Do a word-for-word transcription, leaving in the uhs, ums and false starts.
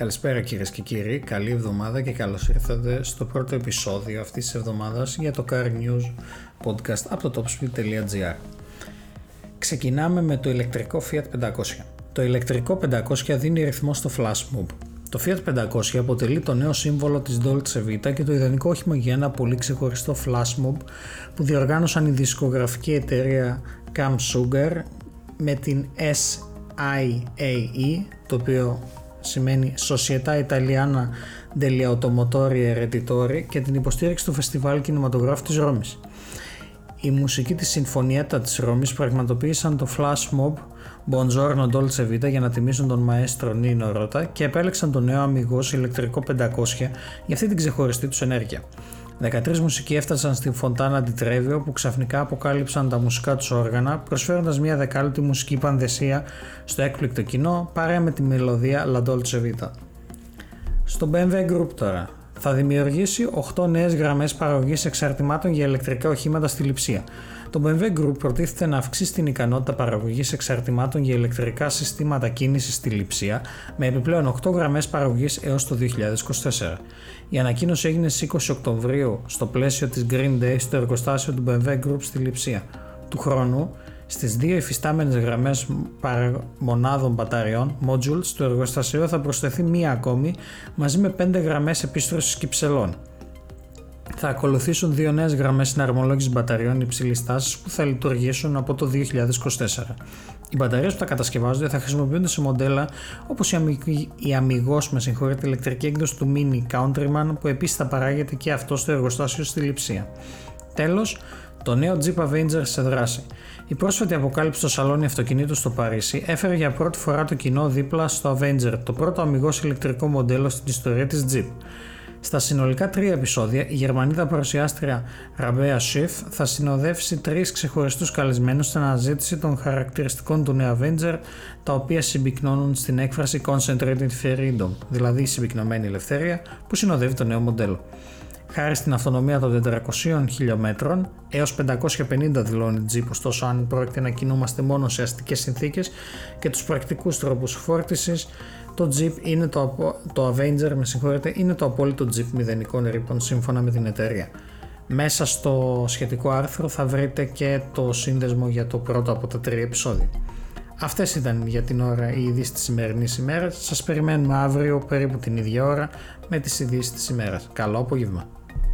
Καλησπέρα κυρίες και κύριοι, καλή εβδομάδα και καλώς ήρθατε στο πρώτο επεισόδιο αυτής της εβδομάδας για το Car News Podcast από το TopSpeed.gr. Ξεκινάμε με το ηλεκτρικό Fiat πεντακόσια. Το ηλεκτρικό πεντακόσια δίνει ρυθμό στο flash move. Το Fiat πεντακόσια αποτελεί το νέο σύμβολο της Dolce Vita και το ιδανικό όχημα για ένα πολύ ξεχωριστό flash mob που διοργάνωσαν η δισκογραφική εταιρεία Cam Sugar με την ες άι έι ι, το οποίο σημαίνει Società Italiana degli Automotori Ereditori, και την υποστήριξη του Φεστιβάλ Κινηματογράφου της Ρώμης. Η μουσική της Συμφωνιέτα της Ρώμης πραγματοποίησαν το flash mob Buongiorno Dolce Vita για να τιμήσουν τον μαέστρο Nino Rota και επέλεξαν το νέο αμιγώς ηλεκτρικό πεντακόσια για αυτή την ξεχωριστή τους ενέργεια. δεκατρείς μουσικοί έφτασαν στην Fontana di Trevi, όπου ξαφνικά αποκάλυψαν τα μουσικά τους όργανα, προσφέροντας μια δεκάλεπτη μουσική πανδεσία στο έκπληκτο κοινό, παρέα με τη μελωδία La Dolce Vita. Στο μπι εμ ντάμπλιου Group τώρα. Θα δημιουργήσει οκτώ νέες γραμμές παραγωγής εξαρτημάτων για ηλεκτρικά οχήματα στη Λειψία. Το μπι εμ ντάμπλιου Group προτίθεται να αυξήσει την ικανότητα παραγωγής εξαρτημάτων για ηλεκτρικά συστήματα κίνησης στη Λειψία με επιπλέον οκτώ γραμμές παραγωγής έως το δύο χιλιάδες είκοσι τέσσερα. Η ανακοίνωση έγινε στις είκοσι Οκτωβρίου στο πλαίσιο της Green Day στο εργοστάσιο του μπι εμ ντάμπλιου Group στη Λειψία. Του χρόνου, στις δύο υφιστάμενες γραμμές μονάδων μπαταριών modules του εργοστασίου θα προσθεθεί μία ακόμη μαζί με πέντε γραμμές επίστρωσης κυψελών. Θα ακολουθήσουν δύο νέες γραμμές συναρμολόγησης μπαταριών υψηλής τάσης που θα λειτουργήσουν από το δύο χιλιάδες είκοσι τέσσερα. Οι μπαταρίες που τα κατασκευάζονται θα χρησιμοποιούνται σε μοντέλα όπως η αμιγώς με συγχωρείτε ηλεκτρική έκδοση του Mini-Countryman, που επίσης θα παράγεται και αυτό στο εργοστάσιο στη Λειψία. Τέλος, το νέο Jeep Avenger σε δράση. Η πρόσφατη αποκάλυψη στο σαλόνι αυτοκινήτου στο Παρίσι έφερε για πρώτη φορά το κοινό δίπλα στο Avenger, το πρώτο αμιγώς ηλεκτρικό μοντέλο στην ιστορία της Jeep. Στα συνολικά τρία επεισόδια, η Γερμανίδα παρουσιάστρια Rabea Schiff θα συνοδεύσει τρεις ξεχωριστούς καλεσμένους στην αναζήτηση των χαρακτηριστικών του νέου Avenger, τα οποία συμπυκνώνουν στην έκφραση Concentrated Freedom, δηλαδή η συμπυκνωμένη ελευθερία που συνοδεύει το νέο μοντέλο. Χάρη στην αυτονομία των τετρακοσίων χιλιόμετρων, έως πεντακόσια πενήντα δηλώνει Jeep, ωστόσο αν πρόκειται να κινούμαστε μόνο σε αστικές συνθήκες και τους πρακτικούς τρόπους φόρτισης, το Jeep είναι το, απο... το Avenger, με συγχωρείτε, είναι το απόλυτο Jeep μηδενικών ρήπων σύμφωνα με την εταιρεία. Μέσα στο σχετικό άρθρο θα βρείτε και το σύνδεσμο για το πρώτο από τα τρία επεισόδια. Αυτές ήταν για την ώρα οι ειδήσεις της σημερινής ημέρας. Σας περιμένουμε αύριο περίπου την ίδια ώρα με τις ειδήσεις της ημέρας. Καλό απόγευμα.